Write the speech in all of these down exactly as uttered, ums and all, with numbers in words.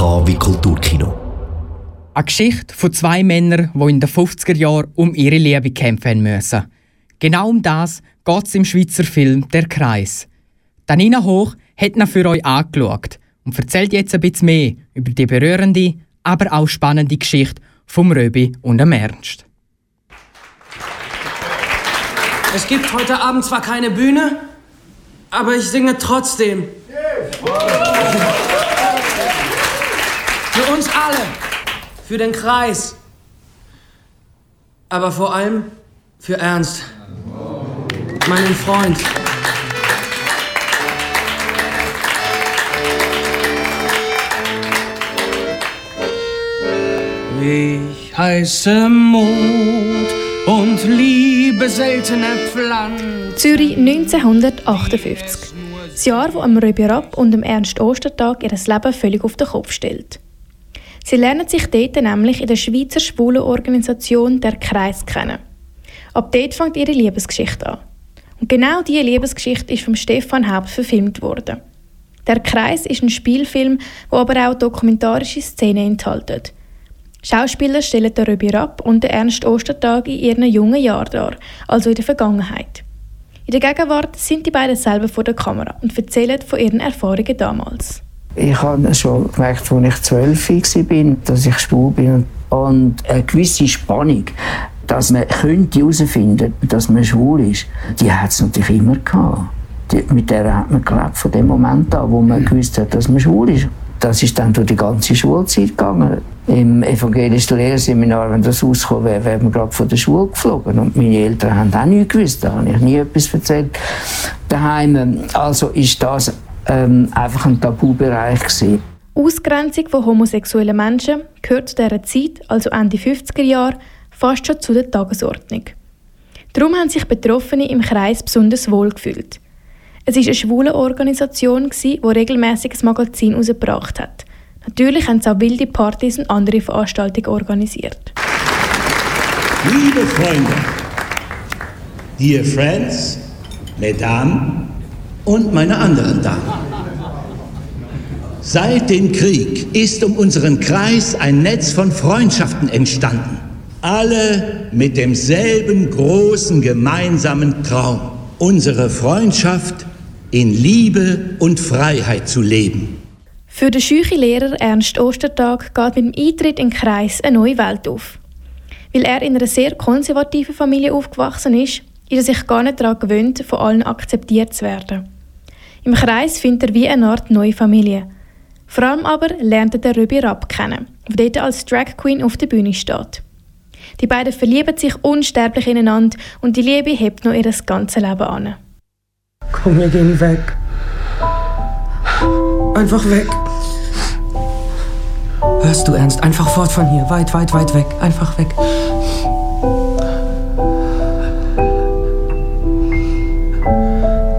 wie Kulturkino. Eine Geschichte von zwei Männern, die in den fünfziger Jahren um ihre Liebe kämpfen müssen. Genau um das geht es im Schweizer Film «Der Kreis». Danina Hoch hat ihn für euch angeschaut und erzählt jetzt ein bisschen mehr über die berührende, aber auch spannende Geschichte vom Röbi und dem Ernst. Es gibt heute Abend zwar keine Bühne, aber ich singe trotzdem. Für uns alle, für den Kreis, aber vor allem für Ernst, meinen Freund. Ich heiße Mond und liebe seltene Pflanzen. Zürich neunzehnhundertachtundfünfzig. Das Jahr, wo dem Röbi Rapp und dem Ernst Ostertag ihr Leben völlig auf den Kopf stellt. Sie lernen sich dort nämlich in der Schweizer Schwulenorganisation «Der Kreis» kennen. Ab dort fängt ihre Liebesgeschichte an. Und genau diese Liebesgeschichte ist von Stefan Haupt verfilmt worden. «Der Kreis» ist ein Spielfilm, der aber auch dokumentarische Szenen enthält. Schauspieler stellen den Röbi Rapp und den Ernst Ostertag in ihren jungen Jahren dar, also in der Vergangenheit. In der Gegenwart sind die beiden selber vor der Kamera und erzählen von ihren Erfahrungen damals. Ich habe schon gemerkt, als ich zwölf war, dass ich schwul bin. Und eine gewisse Spannung, dass man herausfinden könnte, dass man schwul ist, die hat es natürlich immer gehabt. Die, mit der hat man gelebt von dem Moment an, wo man gewusst hat, dass man schwul ist. Das ist dann durch die ganze Schulzeit gegangen. Im evangelischen Lehrseminar, wenn das rausgekommen wäre, wäre man gerade von der Schule geflogen. Und meine Eltern haben auch nichts gewusst, da habe ich nie etwas erzählt. Daheim, also ist das ähm, einfach ein Tabubereich gewesen. Ausgrenzung von homosexuellen Menschen gehört zu dieser Zeit, also Ende fünfziger Jahre, fast schon zu der Tagesordnung. Darum haben sich Betroffene im Kreis besonders wohl gefühlt. Es war eine schwule Organisation, die regelmässig ein Magazin herausgebracht hat. Natürlich haben sie auch wilde Partys und andere Veranstaltungen organisiert. Liebe Freunde, dear friends, Mesdames und meine anderen Damen. Seit dem Krieg ist um unseren Kreis ein Netz von Freundschaften entstanden. Alle mit demselben großen gemeinsamen Traum, unsere Freundschaft in Liebe und Freiheit zu leben. Für den schüchen Lehrer Ernst Ostertag geht mit dem Eintritt in den Kreis eine neue Welt auf. Weil er in einer sehr konservativen Familie aufgewachsen ist, ist er sich gar nicht daran gewöhnt, von allen akzeptiert zu werden. Im Kreis findet er wie eine Art neue Familie. Vor allem aber lernt er den Röbi Rapp kennen, der dort als Drag Queen auf der Bühne steht. Die beiden verlieben sich unsterblich ineinander und die Liebe hebt noch ihr ganzes Leben an. Komm, wir gehen weg. Einfach weg. Hörst du, Ernst? Einfach fort von hier. Weit, weit, weit weg. Einfach weg.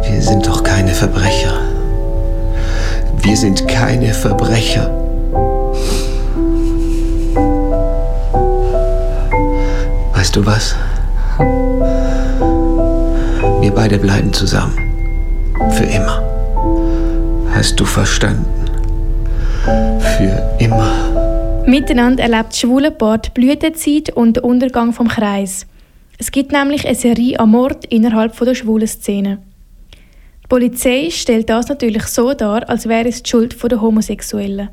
Wir sind doch keine Verbrecher. Wir sind keine Verbrecher. Weißt du was? Wir beide bleiben zusammen. Für immer. Hast du verstanden? Für immer. Miteinander erlebt das schwule Paar die Blütezeit und den Untergang vom Kreis. Es gibt nämlich eine Serie an Mord innerhalb der schwulen Szene. Die Polizei stellt das natürlich so dar, als wäre es die Schuld der Homosexuellen.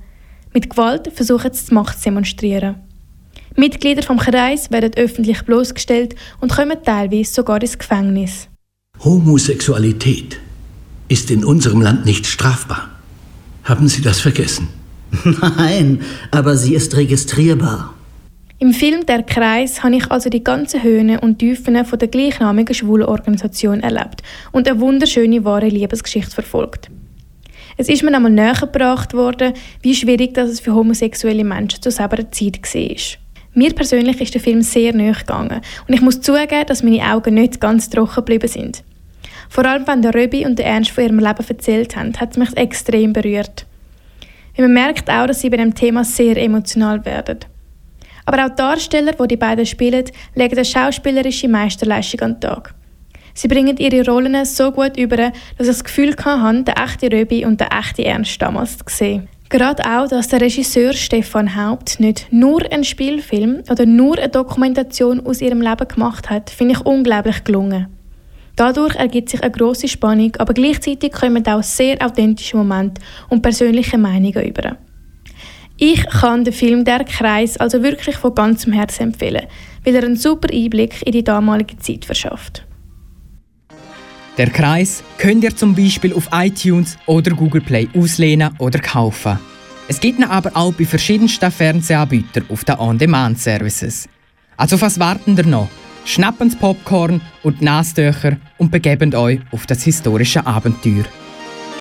Mit Gewalt versuchen sie die Macht zu demonstrieren. Mitglieder vom Kreis werden öffentlich bloßgestellt und kommen teilweise sogar ins Gefängnis. Homosexualität ist in unserem Land nicht strafbar. Haben Sie das vergessen? Nein, aber sie ist registrierbar. Im Film «Der Kreis» habe ich also die ganzen Höhen und Tiefen von der gleichnamigen schwulen Organisation erlebt und eine wunderschöne, wahre Liebesgeschichte verfolgt. Es ist mir einmal näher gebracht worden, wie schwierig das es für homosexuelle Menschen zu selber Zeit war. Mir persönlich ist der Film sehr nahe gegangen und ich muss zugeben, dass meine Augen nicht ganz trocken geblieben sind. Vor allem, wenn der Röbi und der Ernst von ihrem Leben erzählt haben, hat es mich extrem berührt. Man merkt auch, dass sie bei diesem Thema sehr emotional werden. Aber auch die Darsteller, die die beiden spielen, legen eine schauspielerische Meisterleistung an den Tag. Sie bringen ihre Rollen so gut über, dass ich das Gefühl hatte, den echten Röbi und den echten Ernst damals zu sehen. Gerade auch, dass der Regisseur Stefan Haupt nicht nur einen Spielfilm oder nur eine Dokumentation aus ihrem Leben gemacht hat, finde ich unglaublich gelungen. Dadurch ergibt sich eine grosse Spannung, aber gleichzeitig kommen auch sehr authentische Momente und persönliche Meinungen über. Ich kann den Film «Der Kreis» also wirklich von ganzem Herzen empfehlen, weil er einen super Einblick in die damalige Zeit verschafft. «Der Kreis» könnt ihr zum Beispiel auf iTunes oder Google Play auslehnen oder kaufen. Es gibt ihn aber auch bei verschiedensten Fernsehanbietern auf den On-Demand-Services. Also was warten ihr noch? Schnappt das Popcorn und die Nasentücher und begebt euch auf das historische Abenteuer.